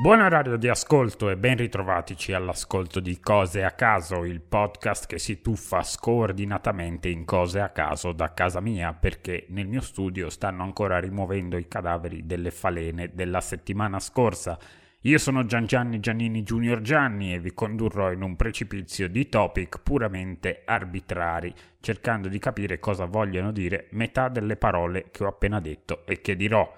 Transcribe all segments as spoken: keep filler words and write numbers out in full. Buon orario di ascolto e ben ritrovatici all'ascolto di Cose a Caso, il podcast che si tuffa scoordinatamente in cose a caso da casa mia, perché nel mio studio stanno ancora rimuovendo i cadaveri delle falene della settimana scorsa. Io sono Giangianni Giannini Junior Gianni e vi condurrò in un precipizio di topic puramente arbitrari, cercando di capire cosa vogliono dire metà delle parole che ho appena detto e che dirò.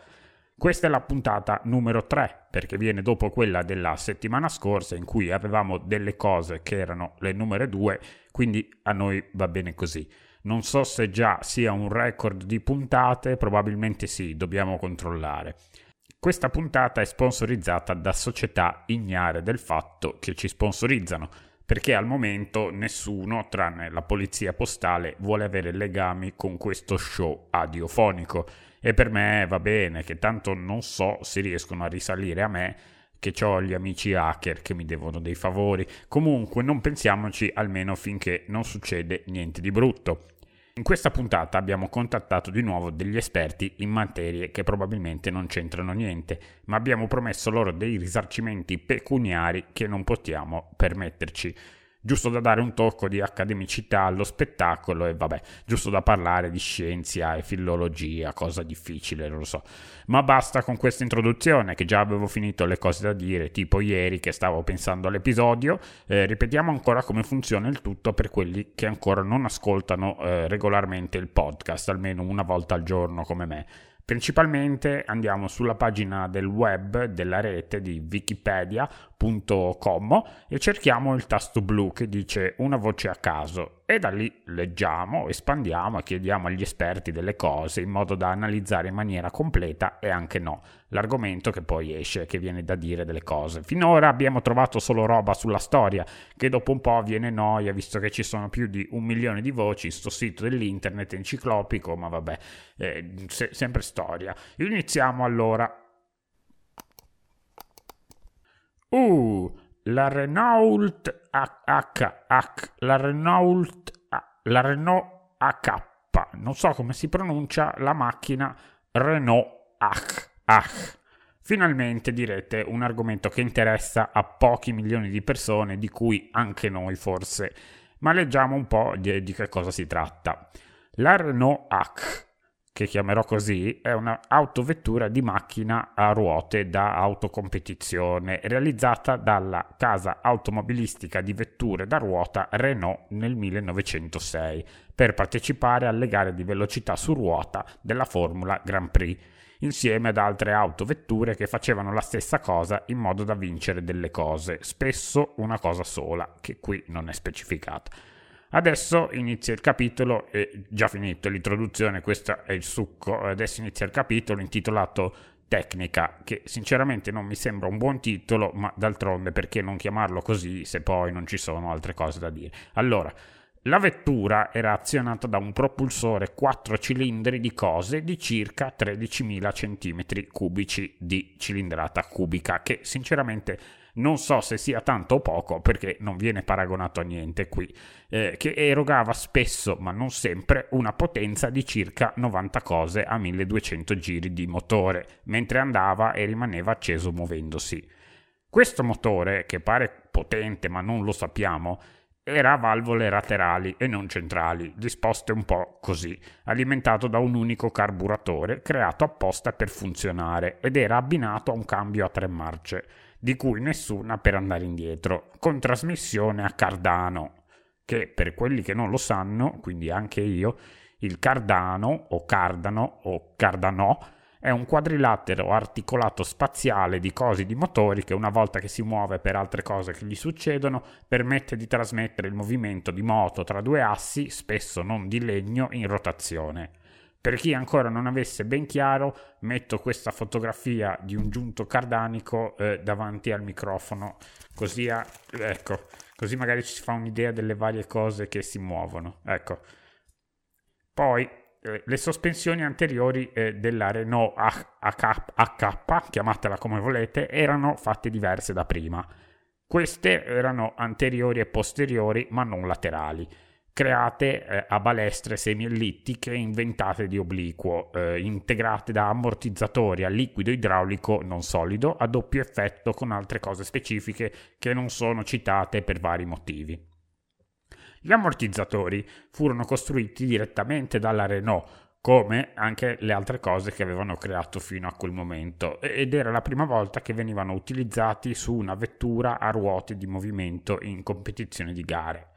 Questa è la puntata numero tre, perché viene dopo quella della settimana scorsa in cui avevamo delle cose che erano le numero due, quindi a noi va bene così. Non so se già sia un record di puntate, probabilmente sì, dobbiamo controllare. Questa puntata è sponsorizzata da società ignare del fatto che ci sponsorizzano, perché al momento nessuno, tranne la polizia postale, vuole avere legami con questo show radiofonico. E per me va bene, che tanto non so se riescono a risalire a me, che ho gli amici hacker che mi devono dei favori. Comunque non pensiamoci, almeno finché non succede niente di brutto. In questa puntata abbiamo contattato di nuovo degli esperti in materie che probabilmente non c'entrano niente, ma abbiamo promesso loro dei risarcimenti pecuniari che non possiamo permetterci. Giusto da dare un tocco di accademicità allo spettacolo e vabbè, giusto da parlare di scienza e filologia, cosa difficile, non lo so. Ma basta con questa introduzione, che già avevo finito le cose da dire, tipo ieri che stavo pensando all'episodio. Eh, ripetiamo ancora come funziona il tutto per quelli che ancora non ascoltano eh, regolarmente il podcast, almeno una volta al giorno come me. Principalmente andiamo sulla pagina del web della rete di wikipedia punto com e cerchiamo il tasto blu che dice una voce a caso e da lì leggiamo, espandiamo e chiediamo agli esperti delle cose in modo da analizzare in maniera completa e anche no l'argomento che poi esce, che viene da dire delle cose. Finora abbiamo trovato solo roba sulla storia, che dopo un po' viene noia visto che ci sono più di un milione di voci, sto sito dell'internet enciclopico, ma vabbè, eh, se- sempre storia. Iniziamo allora. Uh, la Renault H, H, la Renault, la Renault A K. Non so come si pronuncia la macchina Renault H, H. Finalmente direte un argomento che interessa a pochi milioni di persone, di cui anche noi forse. Ma leggiamo un po' di, di che cosa si tratta. La Renault H, che chiamerò così, è una autovettura di macchina a ruote da autocompetizione realizzata dalla casa automobilistica di vetture da ruota Renault nel millenovecentosei per partecipare alle gare di velocità su ruota della Formula Grand Prix, insieme ad altre autovetture che facevano la stessa cosa in modo da vincere delle cose, spesso una cosa sola, che qui non è specificata. Adesso inizia il capitolo, e già finito l'introduzione, questo è il succo, adesso inizia il capitolo intitolato Tecnica, che sinceramente non mi sembra un buon titolo, ma d'altronde perché non chiamarlo così se poi non ci sono altre cose da dire. Allora, la vettura era azionata da un propulsore quattro cilindri di cose di circa tredicimila centimetri cubici di cilindrata cubica, che sinceramente non so se sia tanto o poco, perché non viene paragonato a niente qui, eh, che erogava spesso, ma non sempre, una potenza di circa novanta cose a milleduecento giri di motore, mentre andava e rimaneva acceso muovendosi. Questo motore, che pare potente ma non lo sappiamo, era a valvole laterali e non centrali, disposte un po' così, alimentato da un unico carburatore creato apposta per funzionare ed era abbinato a un cambio a tre marce, di cui nessuna per andare indietro, con trasmissione a cardano, che per quelli che non lo sanno, quindi anche io, il cardano o cardano o cardanò è un quadrilatero articolato spaziale di cosi di motori che una volta che si muove per altre cose che gli succedono permette di trasmettere il movimento di moto tra due assi, spesso non di legno, in rotazione. Per chi ancora non avesse ben chiaro, metto questa fotografia di un giunto cardanico eh, davanti al microfono, così, a, ecco, così magari ci si fa un'idea delle varie cose che si muovono. Ecco. Poi eh, le sospensioni anteriori eh, della Renault A K, chiamatela come volete, erano fatte diverse da prima. Queste erano anteriori e posteriori, ma non laterali. create eh, a balestre semiellittiche inventate di obliquo, eh, integrate da ammortizzatori a liquido idraulico non solido a doppio effetto con altre cose specifiche che non sono citate per vari motivi. Gli ammortizzatori furono costruiti direttamente dalla Renault, come anche le altre cose che avevano creato fino a quel momento, ed era la prima volta che venivano utilizzati su una vettura a ruote di movimento in competizione di gare.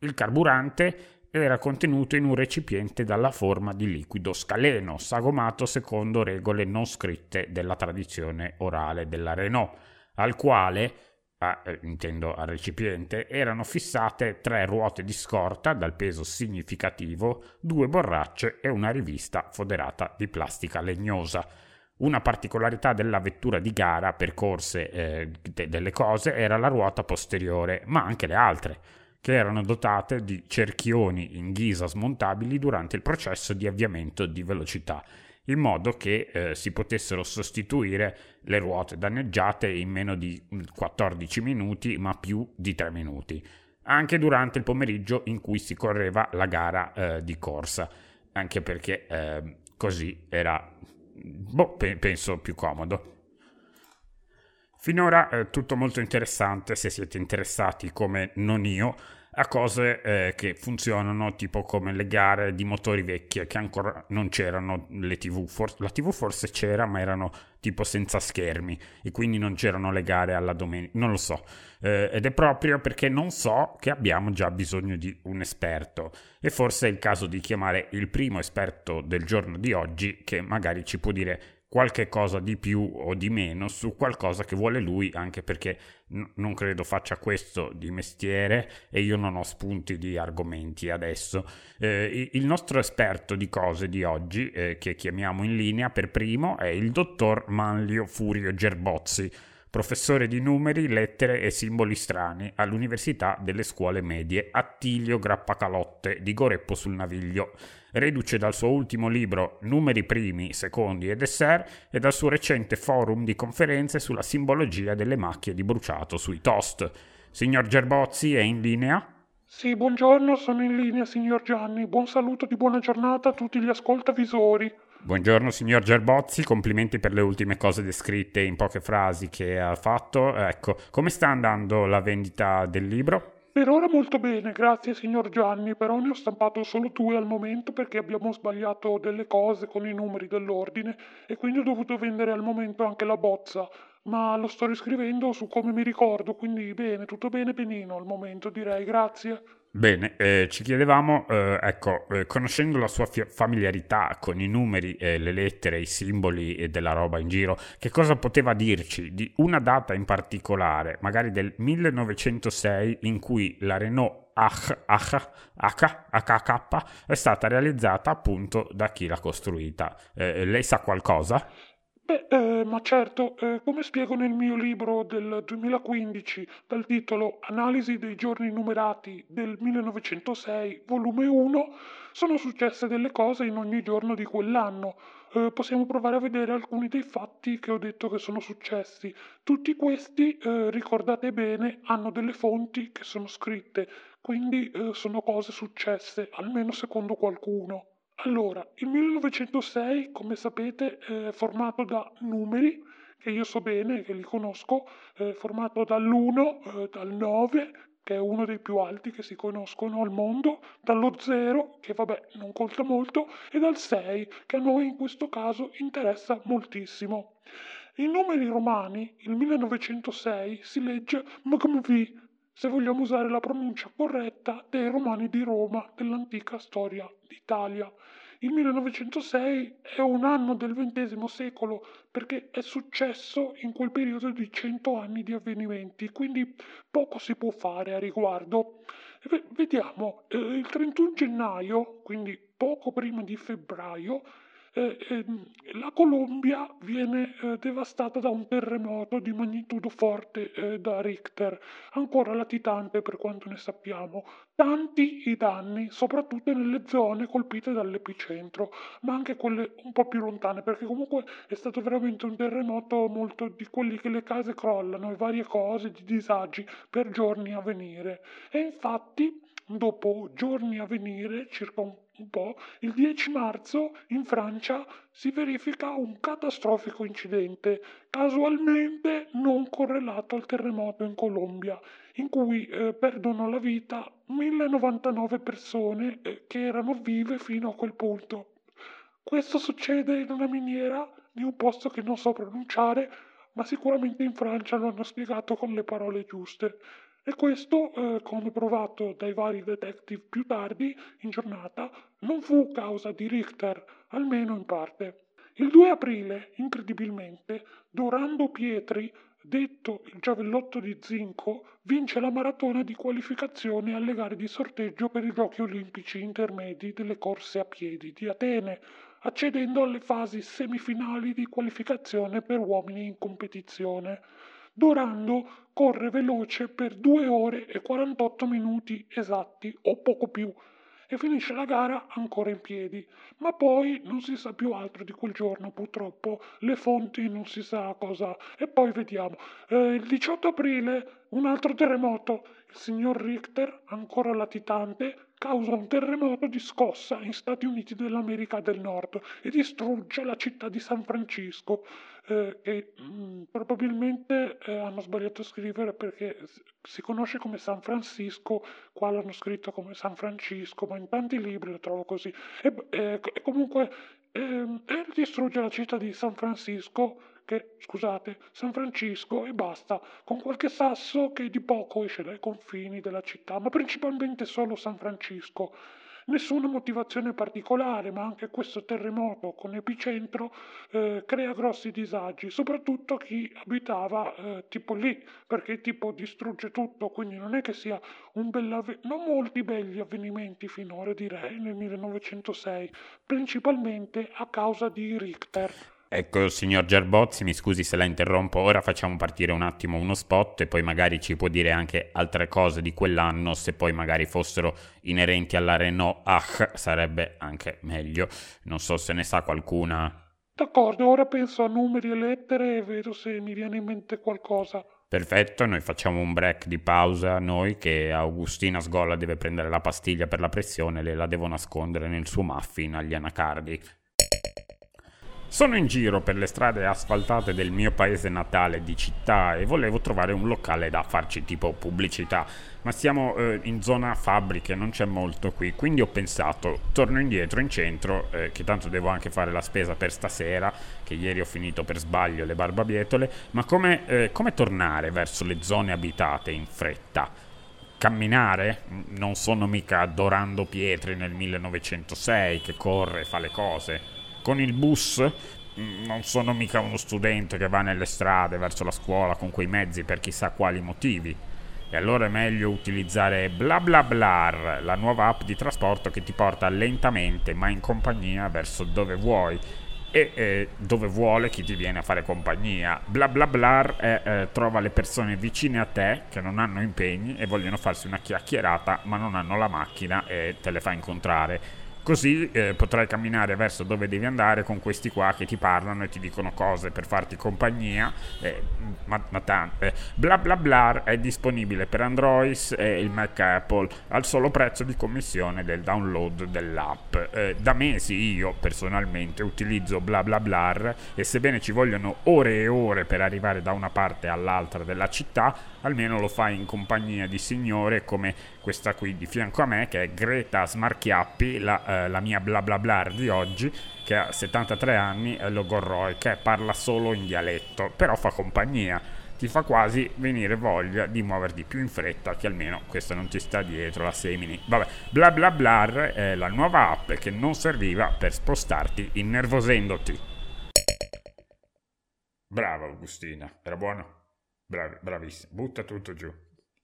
Il carburante era contenuto in un recipiente dalla forma di liquido scaleno, sagomato secondo regole non scritte della tradizione orale della Renault, al quale, a, eh, intendo al recipiente, erano fissate tre ruote di scorta dal peso significativo, due borracce e una rivista foderata di plastica legnosa. Una particolarità della vettura di gara per corse eh, de- delle cose era la ruota posteriore, ma anche le altre, che erano dotate di cerchioni in ghisa smontabili durante il processo di avviamento di velocità, in modo che eh, si potessero sostituire le ruote danneggiate in meno di quattordici minuti, ma più di tre minuti, anche durante il pomeriggio in cui si correva la gara eh, di corsa, anche perché eh, così era, boh, pe- penso, più comodo. Finora eh, tutto molto interessante se siete interessati, come non io, a cose eh, che funzionano, tipo come le gare di motori vecchie che ancora non c'erano, le tivù, For- la tivù forse c'era, ma erano tipo senza schermi e quindi non c'erano le gare alla domenica, non lo so, eh, ed è proprio perché non so che abbiamo già bisogno di un esperto, e forse è il caso di chiamare il primo esperto del giorno di oggi, che magari ci può dire qualche cosa di più o di meno su qualcosa che vuole lui, anche perché n- non credo faccia questo di mestiere e io non ho spunti di argomenti adesso. Eh, il nostro esperto di cose di oggi, eh, che chiamiamo in linea per primo, è il dottor Manlio Furio Gerbozzi, professore di numeri, lettere e simboli strani all'Università delle Scuole Medie Attilio Grappacalotte di Goreppo sul Naviglio, reduce dal suo ultimo libro Numeri primi, secondi e dessert e dal suo recente forum di conferenze sulla simbologia delle macchie di bruciato sui toast. Signor Gerbozzi, è in linea? Sì, buongiorno, sono in linea, signor Gianni. Buon saluto di buona giornata a tutti gli ascoltavisori. Buongiorno signor Gerbozzi, complimenti per le ultime cose descritte in poche frasi che ha fatto. Ecco, come sta andando la vendita del libro? Per ora molto bene, grazie signor Gianni, però ne ho stampato solo due al momento perché abbiamo sbagliato delle cose con i numeri dell'ordine e quindi ho dovuto vendere al momento anche la bozza, ma lo sto riscrivendo su come mi ricordo, quindi bene, tutto bene, benino al momento direi, grazie. Bene, eh, ci chiedevamo, eh, ecco, eh, conoscendo la sua fi- familiarità con i numeri, eh, le lettere, i simboli e della roba in giro, che cosa poteva dirci di una data in particolare, magari del millenovecentosei, in cui la Renault H, H, H, H K è stata realizzata appunto da chi l'ha costruita. Eh, lei sa qualcosa? Beh, eh, ma certo, eh, come spiego nel mio libro del duemilaquindici, dal titolo Analisi dei giorni numerati del millenovecentosei, volume uno, sono successe delle cose in ogni giorno di quell'anno. Eh, possiamo provare a vedere alcuni dei fatti che ho detto che sono successi. Tutti questi, eh, ricordate bene, hanno delle fonti che sono scritte, quindi eh, sono cose successe, almeno secondo qualcuno. Allora, il millenovecentosei, come sapete, è formato da numeri, che io so bene, che li conosco, è formato dall'uno, eh, dal nove, che è uno dei più alti che si conoscono al mondo, dallo zero, che vabbè, non conta molto, e dal sei, che a noi in questo caso interessa moltissimo. I numeri romani, il millenovecentosei, si legge M G M V, se vogliamo usare la pronuncia corretta dei Romani di Roma dell'antica storia d'Italia. Il millenovecentosei è un anno del ventesimo secolo perché è successo in quel periodo di cento anni di avvenimenti, quindi poco si può fare a riguardo. V- vediamo, eh, il trentuno gennaio, quindi poco prima di febbraio, eh, eh, la Colombia viene eh, devastata da un terremoto di magnitudo forte eh, da Richter, ancora latitante per quanto ne sappiamo. Tanti i danni, soprattutto nelle zone colpite dall'epicentro, ma anche quelle un po' più lontane, perché comunque è stato veramente un terremoto molto di quelli che le case crollano e varie cose di disagi per giorni a venire. E infatti Dopo giorni a venire, circa un, un po', il dieci marzo in Francia si verifica un catastrofico incidente, casualmente non correlato al terremoto in Colombia, in cui eh, perdono la vita mille e novantanove persone eh, che erano vive fino a quel punto. Questo succede in una miniera di un posto che non so pronunciare, ma sicuramente in Francia lo hanno spiegato con le parole giuste. E questo, eh, come provato dai vari detective più tardi in giornata, non fu causa di Richter, almeno in parte. Il due aprile, incredibilmente, Dorando Pietri, detto il giavellotto di zinco, vince la maratona di qualificazione alle gare di sorteggio per i giochi olimpici intermedi delle corse a piedi di Atene, accedendo alle fasi semifinali di qualificazione per uomini in competizione. Dorando corre veloce per due ore e quarantotto minuti esatti o poco più e finisce la gara ancora in piedi, ma poi non si sa più altro di quel giorno, purtroppo le fonti non si sa cosa. E poi vediamo, eh, il diciotto aprile un altro terremoto, il signor Richter ancora latitante causa un terremoto di scossa in Stati Uniti dell'America del Nord e distrugge la città di San Francisco, eh, che mh, probabilmente eh, hanno sbagliato a scrivere perché si conosce come San Francisco, qua l'hanno scritto come San Francisco, ma in tanti libri lo trovo così. E eh, comunque eh, eh, distrugge la città di San Francisco, che, scusate, San Francisco e basta, con qualche sasso che di poco esce dai confini della città, ma principalmente solo San Francisco. Nessuna motivazione particolare, ma anche questo terremoto con epicentro eh, crea grossi disagi, soprattutto a chi abitava eh, tipo lì, perché tipo distrugge tutto, quindi non è che sia un bel... Non molti begli avvenimenti finora, direi, nel millenovecentosei, principalmente a causa di Richter. Ecco, signor Gerbozzi, mi scusi se la interrompo, ora facciamo partire un attimo uno spot e poi magari ci può dire anche altre cose di quell'anno, se poi magari fossero inerenti alla Renault H, sarebbe anche meglio, non so se ne sa qualcuna. D'accordo, ora penso a numeri e lettere e vedo se mi viene in mente qualcosa. Perfetto, noi facciamo un break di pausa, noi che Augustina Sgolla deve prendere la pastiglia per la pressione, le la devo nascondere nel suo muffin agli anacardi. Sono in giro per le strade asfaltate del mio paese natale di città e volevo trovare un locale da farci tipo pubblicità, ma siamo eh, in zona fabbriche, non c'è molto qui, quindi ho pensato torno indietro in centro, eh, che tanto devo anche fare la spesa per stasera, che ieri ho finito per sbaglio le barbabietole, ma come, eh, come tornare verso le zone abitate in fretta? Camminare? Non sono mica Dorando Pietri nel millenovecentosei che corre e fa le cose. Con il bus? Non sono mica uno studente che va nelle strade verso la scuola con quei mezzi per chissà quali motivi. E allora è meglio utilizzare BlaBlaBlar, la nuova app di trasporto che ti porta lentamente ma in compagnia verso dove vuoi e eh, dove vuole chi ti viene a fare compagnia. BlaBlaBlar eh, eh, trova le persone vicine a te che non hanno impegni e vogliono farsi una chiacchierata ma non hanno la macchina e te le fa incontrare. Così eh, potrai camminare verso dove devi andare con questi qua che ti parlano e ti dicono cose per farti compagnia, eh, ma, ma tante. BlaBlaBlar è disponibile per Android e il Mac Apple al solo prezzo di commissione del download dell'app. Eh, da mesi io personalmente utilizzo BlaBlaBlar e sebbene ci vogliono ore e ore per arrivare da una parte all'altra della città, almeno lo fai in compagnia di signore come questa qui di fianco a me che è Greta Smarchiappi, la... la mia BlaBlaBlar di oggi, che ha settantatré anni, è logorroica e parla solo in dialetto, però fa compagnia, ti fa quasi venire voglia di muoverti più in fretta, che almeno questa non ti sta dietro la semini. Vabbè, BlaBlaBlar è la nuova app che non serviva per spostarti innervosendoti. Brava Augustina, era buono? Bravi, bravissima, butta tutto giù.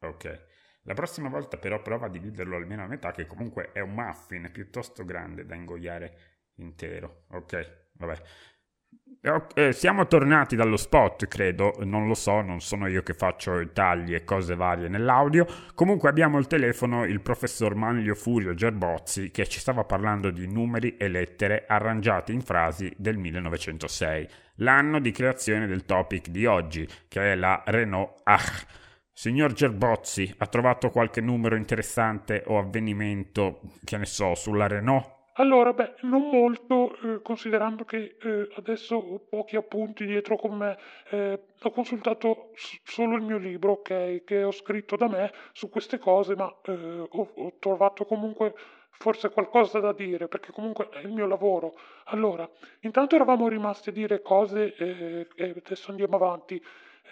Ok. La prossima volta però prova a dividerlo almeno a metà, che comunque è un muffin piuttosto grande da ingoiare intero. Ok, vabbè. Okay, siamo tornati dallo spot, credo, non lo so, non sono io che faccio tagli e cose varie nell'audio. Comunque abbiamo al telefono il professor Manlio Furio Gerbozzi che ci stava parlando di numeri e lettere arrangiati in frasi del millenovecentosei, l'anno di creazione del topic di oggi, che è la Renault H. Signor Gerbozzi, ha trovato qualche numero interessante o avvenimento, che ne so, sulla Renault? Allora, beh, non molto, eh, considerando che eh, adesso ho pochi appunti dietro con me. Eh, ho consultato s- solo il mio libro, ok, che ho scritto da me su queste cose, ma eh, ho, ho trovato comunque forse qualcosa da dire, perché comunque è il mio lavoro. Allora, intanto eravamo rimasti a dire cose eh, e adesso andiamo avanti.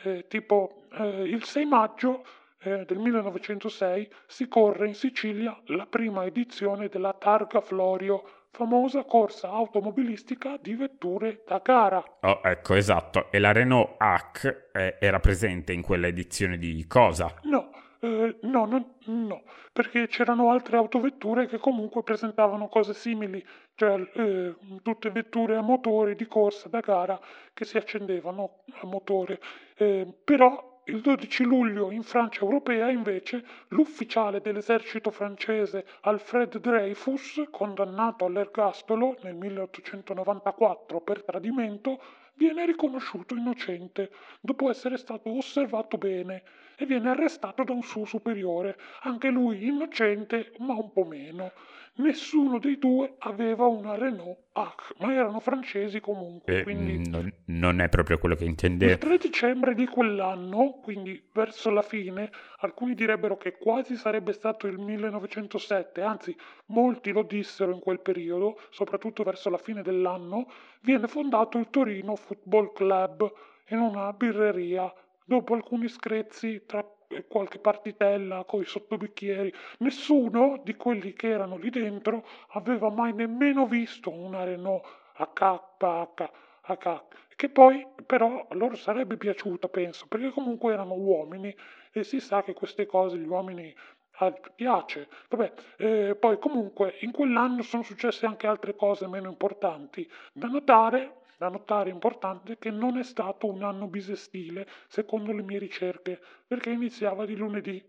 Eh, tipo, eh, il sei maggio... del millenovecentosei si corre in Sicilia la prima edizione della Targa Florio, famosa corsa automobilistica di vetture da gara. Oh, ecco, esatto. E la Renault H eh, era presente in quella edizione di cosa? No, eh, no, no, no, perché c'erano altre autovetture che comunque presentavano cose simili, cioè eh, tutte vetture a motore di corsa da gara che si accendevano a motore, eh, però... Il dodici luglio in Francia europea, invece, l'ufficiale dell'esercito francese Alfred Dreyfus, condannato all'ergastolo nel milleottocentonovantaquattro per tradimento, viene riconosciuto innocente dopo essere stato osservato bene e viene arrestato da un suo superiore, anche lui innocente ma un po' meno. Nessuno dei due aveva una Renault H, ma erano francesi comunque. Eh, quindi non, non è proprio quello che intendevo. Il tre dicembre di quell'anno, quindi verso la fine, alcuni direbbero che quasi sarebbe stato il millenovecentosette, anzi molti lo dissero in quel periodo, soprattutto verso la fine dell'anno, viene fondato il Torino Football Club in una birreria, dopo alcuni screzi tra qualche partitella coi sottobicchieri. Nessuno di quelli che erano lì dentro aveva mai nemmeno visto una Renault H H H, che poi però a loro sarebbe piaciuta, penso, perché comunque erano uomini e si sa che queste cose gli uomini piace. Vabbè, eh, poi comunque in quell'anno sono successe anche altre cose meno importanti da notare. Da notare importante che non è stato un anno bisestile, secondo le mie ricerche, perché iniziava di lunedì,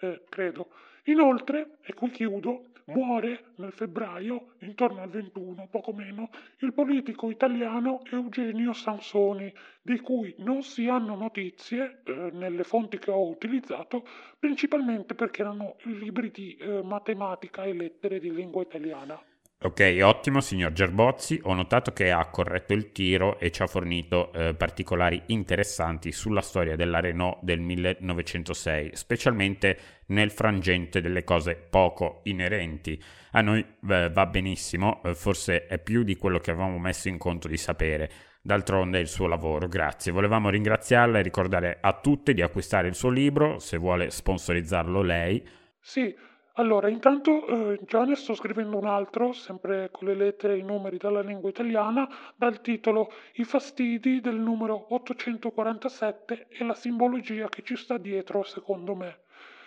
eh, credo. Inoltre, e qui chiudo, muore nel febbraio, intorno al ventuno, poco meno, il politico italiano Eugenio Sansoni, di cui non si hanno notizie, eh, nelle fonti che ho utilizzato, principalmente perché erano libri di eh, matematica e lettere di lingua italiana. Ok, ottimo signor Gerbozzi, ho notato che ha corretto il tiro e ci ha fornito eh, particolari interessanti sulla storia della Renault del millenovecentosei, specialmente nel frangente delle cose poco inerenti. A noi eh, va benissimo, eh, forse è più di quello che avevamo messo in conto di sapere. D'altronde è il suo lavoro, grazie. Volevamo ringraziarla e ricordare a tutti di acquistare il suo libro, se vuole sponsorizzarlo lei. Sì. Allora, intanto eh, già ne sto scrivendo un altro, sempre con le lettere e i numeri dalla lingua italiana, dal titolo I fastidi del numero ottocentoquarantasette e la simbologia che ci sta dietro, secondo me.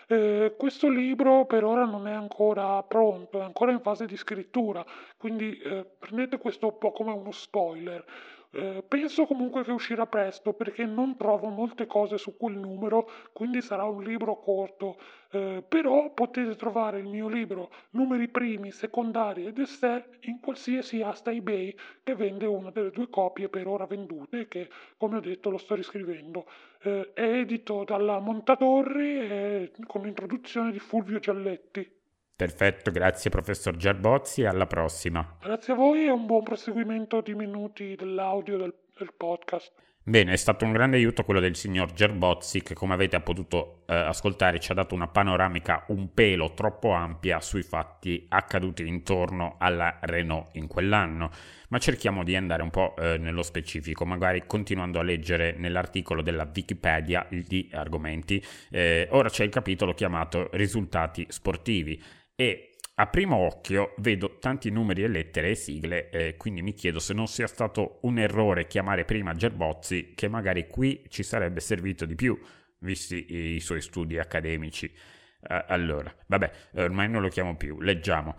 Eh, questo libro per ora non è ancora pronto, è ancora in fase di scrittura, quindi eh, prendete questo un po' come uno spoiler. Eh, penso comunque che uscirà presto, perché non trovo molte cose su quel numero, quindi sarà un libro corto, eh, però potete trovare il mio libro numeri primi, secondari ed essere in qualsiasi asta eBay che vende una delle due copie per ora vendute, che come ho detto lo sto riscrivendo. Eh, è edito dalla Montadorri e con l'introduzione di Fulvio Gialletti. Perfetto, grazie professor Gerbozzi, alla prossima. Grazie a voi e un buon proseguimento di minuti dell'audio del, del podcast. Bene, è stato un grande aiuto quello del signor Gerbozzi, che come avete potuto eh, ascoltare ci ha dato una panoramica un pelo troppo ampia sui fatti accaduti intorno alla Renault in quell'anno, ma cerchiamo di andare un po' eh, nello specifico, magari continuando a leggere nell'articolo della Wikipedia gli argomenti. Eh, ora c'è il capitolo chiamato risultati sportivi e a primo occhio vedo tanti numeri e lettere e sigle, eh, quindi mi chiedo se non sia stato un errore chiamare prima Gerbozzi, che magari qui ci sarebbe servito di più, visti i suoi studi accademici. Eh, allora, vabbè, ormai non lo chiamo più, leggiamo.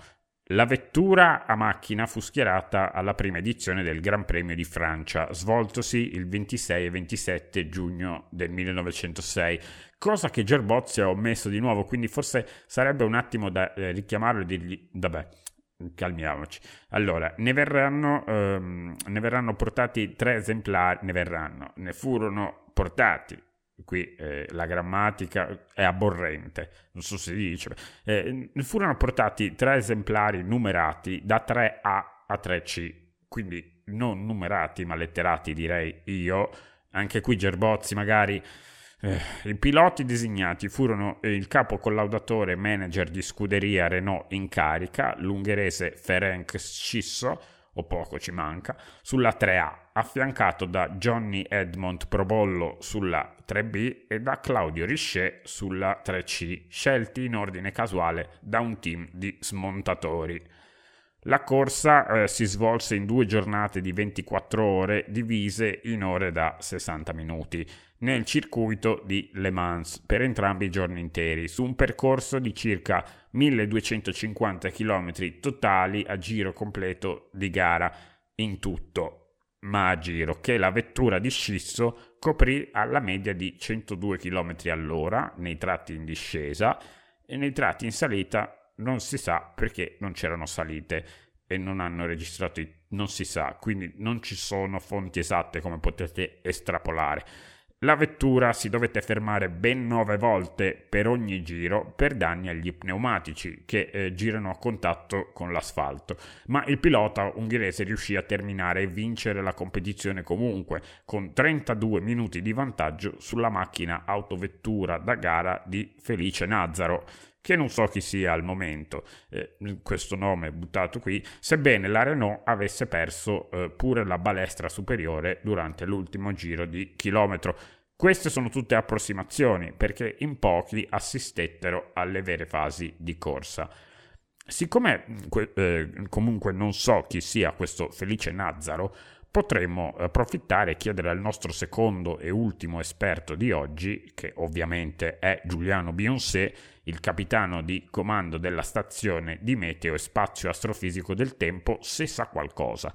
La vettura a macchina fu schierata alla prima edizione del Gran Premio di Francia, svoltosi il ventisei e ventisette giugno del millenovecentosei, cosa che Gerbozzi ha omesso di nuovo, quindi forse sarebbe un attimo da eh, richiamarlo e dirgli vabbè, calmiamoci. Allora, ne verranno, ehm, ne verranno portati tre esemplari, ne verranno, ne furono portati qui eh, la grammatica è aborrente, non so se si dice, eh, furono portati tre esemplari numerati da tre A a tre C, quindi non numerati ma letterati, direi io. Anche qui Gerbozzi magari. Eh, I piloti designati furono il capo collaudatore manager di scuderia Renault in carica, l'ungherese Ferenc Scisso, o poco ci manca, sulla tre A, affiancato da Johnny Edmond Probollo sulla tre B e da Claudio Richet sulla tre C, scelti in ordine casuale da un team di smontatori. La corsa eh, si svolse in due giornate di ventiquattro ore divise in ore da sessanta minuti nel circuito di Le Mans per entrambi i giorni interi, su un percorso di circa milleduecentocinquanta chilometri totali a giro completo di gara in tutto, ma a giro che la vettura di Scisso coprì alla media di centodue chilometri all'ora nei tratti in discesa, e nei tratti in salita non si sa perché non c'erano salite e non hanno registrato i... non si sa, quindi non ci sono fonti esatte come potete estrapolare. La vettura si dovette fermare ben nove volte per ogni giro per danni agli pneumatici che eh, girano a contatto con l'asfalto, ma il pilota ungherese riuscì a terminare e vincere la competizione comunque, con trentadue minuti di vantaggio sulla macchina autovettura da gara di Felice Nazzaro, che non so chi sia al momento, eh, questo nome è buttato qui, sebbene la Renault avesse perso eh, pure la balestra superiore durante l'ultimo giro di chilometro. Queste sono tutte approssimazioni, perché in pochi assistettero alle vere fasi di corsa. Siccome eh, comunque non so chi sia questo Felice Nazzaro, potremmo approfittare e chiedere al nostro secondo e ultimo esperto di oggi, che ovviamente è Giuliano Beyoncé, il capitano di comando della stazione di meteo e spazio astrofisico del tempo, se sa qualcosa.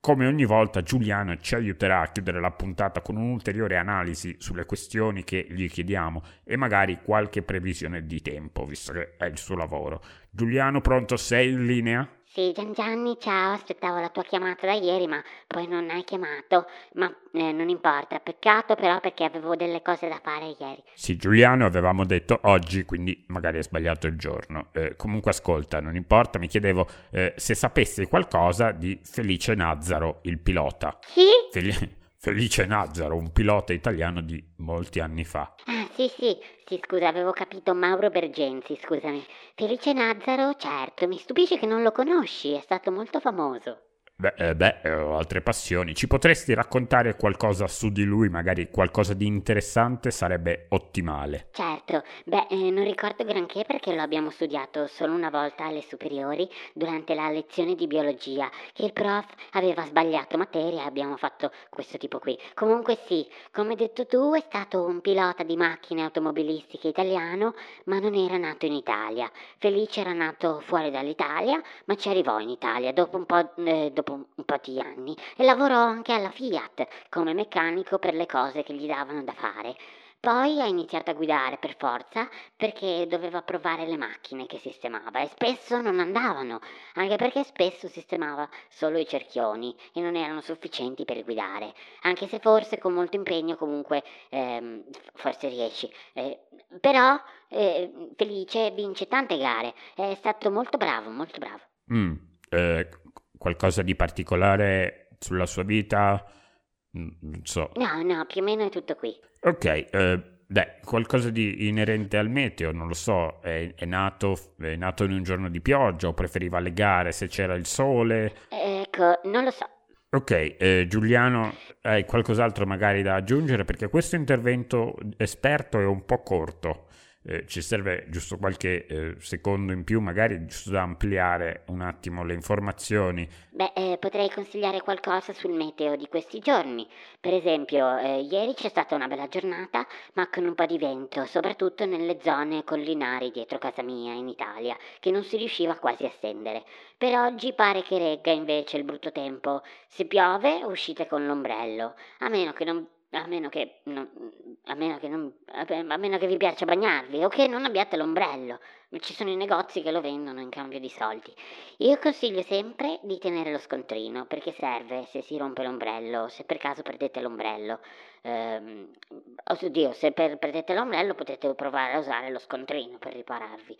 Come ogni volta Giuliano ci aiuterà a chiudere la puntata con un'ulteriore analisi sulle questioni che gli chiediamo e magari qualche previsione di tempo, visto che è il suo lavoro. Giuliano, pronto? Sei in linea? Sì, Giangianni, ciao, aspettavo la tua chiamata da ieri, ma poi non hai chiamato, ma eh, non importa, peccato però perché avevo delle cose da fare ieri. Sì, Giuliano, avevamo detto oggi, quindi magari hai sbagliato il giorno. Eh, comunque ascolta, non importa, mi chiedevo eh, se sapessi qualcosa di Felice Nazzaro, il pilota. Sì? Fel- Felice Nazzaro, un pilota italiano di molti anni fa. Ah, sì, sì. Sì, scusa, avevo capito Mauro Bergenzi, scusami. Felice Nazzaro, certo, mi stupisce che non lo conosci, è stato molto famoso. Beh, eh, beh, ho altre passioni. Ci potresti raccontare qualcosa su di lui, magari qualcosa di interessante, sarebbe ottimale. Certo, beh, eh, non ricordo granché perché lo abbiamo studiato solo una volta alle superiori durante la lezione di biologia, che il prof aveva sbagliato materia e abbiamo fatto questo tipo qui. Comunque sì, come hai detto tu, è stato un pilota di macchine automobilistiche italiano, ma non era nato in Italia. Felice era nato fuori dall'Italia, ma ci arrivò in Italia dopo un po', eh, dopo un po' di anni, e lavorò anche alla Fiat come meccanico per le cose che gli davano da fare. Poi ha iniziato a guidare per forza perché doveva provare le macchine che sistemava e spesso non andavano, anche perché spesso sistemava solo i cerchioni e non erano sufficienti per guidare, anche se forse con molto impegno comunque ehm, forse riesci. Eh, però eh, Felice vince tante gare, è stato molto bravo, molto bravo. Mm, eh, qualcosa di particolare sulla sua vita? Non so. No, no, più o meno è tutto qui. Ok, eh, beh, qualcosa di inerente al meteo, non lo so, è, è, nato, è nato in un giorno di pioggia o preferiva le gare se c'era il sole? Ecco, non lo so. Ok, eh, Giuliano, hai qualcos'altro magari da aggiungere? Perché questo intervento esperto è un po' corto. Eh, ci serve giusto qualche eh, secondo in più, magari giusto da ampliare un attimo le informazioni. Beh, eh, potrei consigliare qualcosa sul meteo di questi giorni. Per esempio, eh, ieri c'è stata una bella giornata, ma con un po' di vento, soprattutto nelle zone collinari dietro casa mia in Italia, che non si riusciva quasi a stendere. Per oggi pare che regga invece il brutto tempo. Se piove, uscite con l'ombrello, a meno che non a meno che non, a meno che non, a meno che vi piaccia bagnarvi o che non abbiate l'ombrello. Ci sono i negozi che lo vendono in cambio di soldi. Io consiglio sempre di tenere lo scontrino, perché serve se si rompe l'ombrello, se per caso perdete l'ombrello. Ehm, oddio, se per, perdete l'ombrello potete provare a usare lo scontrino per ripararvi.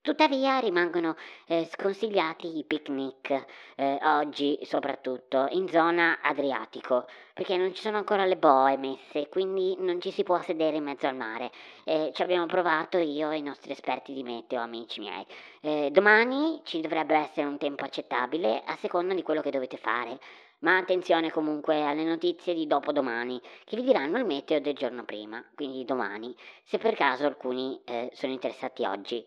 Tuttavia rimangono eh, sconsigliati i picnic, eh, oggi soprattutto, in zona Adriatico, perché non ci sono ancora le boe messe, quindi non ci si può sedere in mezzo al mare. Eh, ci abbiamo provato io e i nostri esperti di meteo, amici miei. Eh, domani ci dovrebbe essere un tempo accettabile, a seconda di quello che dovete fare. Ma attenzione comunque alle notizie di dopodomani, che vi diranno il meteo del giorno prima, quindi domani, se per caso alcuni eh, sono interessati oggi.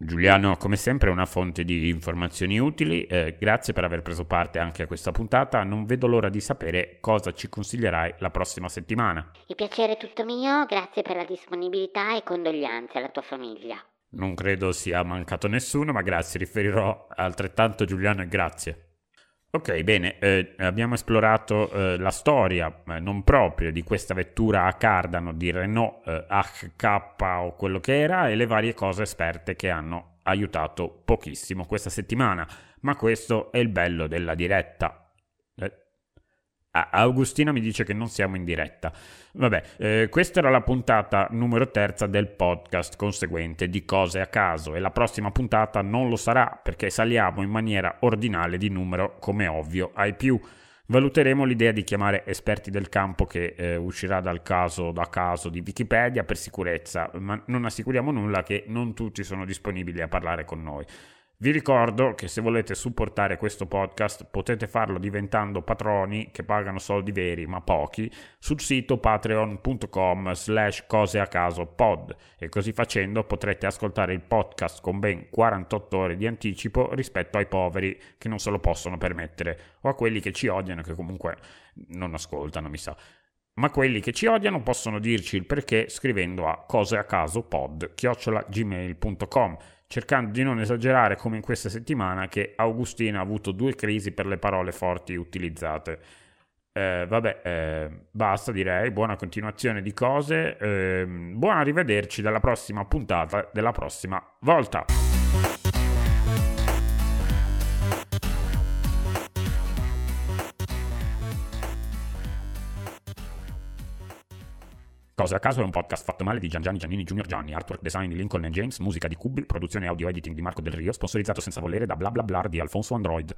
Giuliano, come sempre, è una fonte di informazioni utili. Eh, grazie per aver preso parte anche a questa puntata. Non vedo l'ora di sapere cosa ci consiglierai la prossima settimana. Il piacere è tutto mio, grazie per la disponibilità e condoglianze alla tua famiglia. Non credo sia mancato nessuno, ma grazie, riferirò altrettanto, Giuliano, e grazie. Ok, bene, eh, abbiamo esplorato eh, la storia eh, non proprio di questa vettura a cardano di Renault eh, acca o quello che era, e le varie cose esperte che hanno aiutato pochissimo questa settimana, ma questo è il bello della diretta. Eh. Ah, Augustina mi dice che non siamo in diretta. Vabbè, eh, questa era la puntata numero terza del podcast conseguente di Cose a Caso, e la prossima puntata non lo sarà, perché saliamo in maniera ordinale di numero, come ovvio ai più. Valuteremo l'idea di chiamare esperti del campo, che eh, uscirà dal caso da caso di Wikipedia, per sicurezza, ma non assicuriamo nulla, che non tutti sono disponibili a parlare con noi. Vi ricordo che se volete supportare questo podcast potete farlo diventando patroni, che pagano soldi veri ma pochi, sul sito patreon.com slash coseacasopod, e così facendo potrete ascoltare il podcast con ben quarantotto ore di anticipo rispetto ai poveri che non se lo possono permettere, o a quelli che ci odiano, che comunque non ascoltano, mi sa. Ma quelli che ci odiano possono dirci il perché scrivendo a coseacasopod chiocciola gmail punto com, cercando di non esagerare come in questa settimana che Augustina ha avuto due crisi per le parole forti utilizzate. Eh, vabbè, eh, basta direi, buona continuazione di cose, eh, buona arrivederci dalla prossima puntata della prossima volta. Cose a Caso è un podcast fatto male di Giangianni Giannini Junior Gianni, artwork design di Lincoln and James, musica di Kubi, produzione audio editing di Marco Del Rio, sponsorizzato senza volere da BlaBlaBlar di Alfonso Android.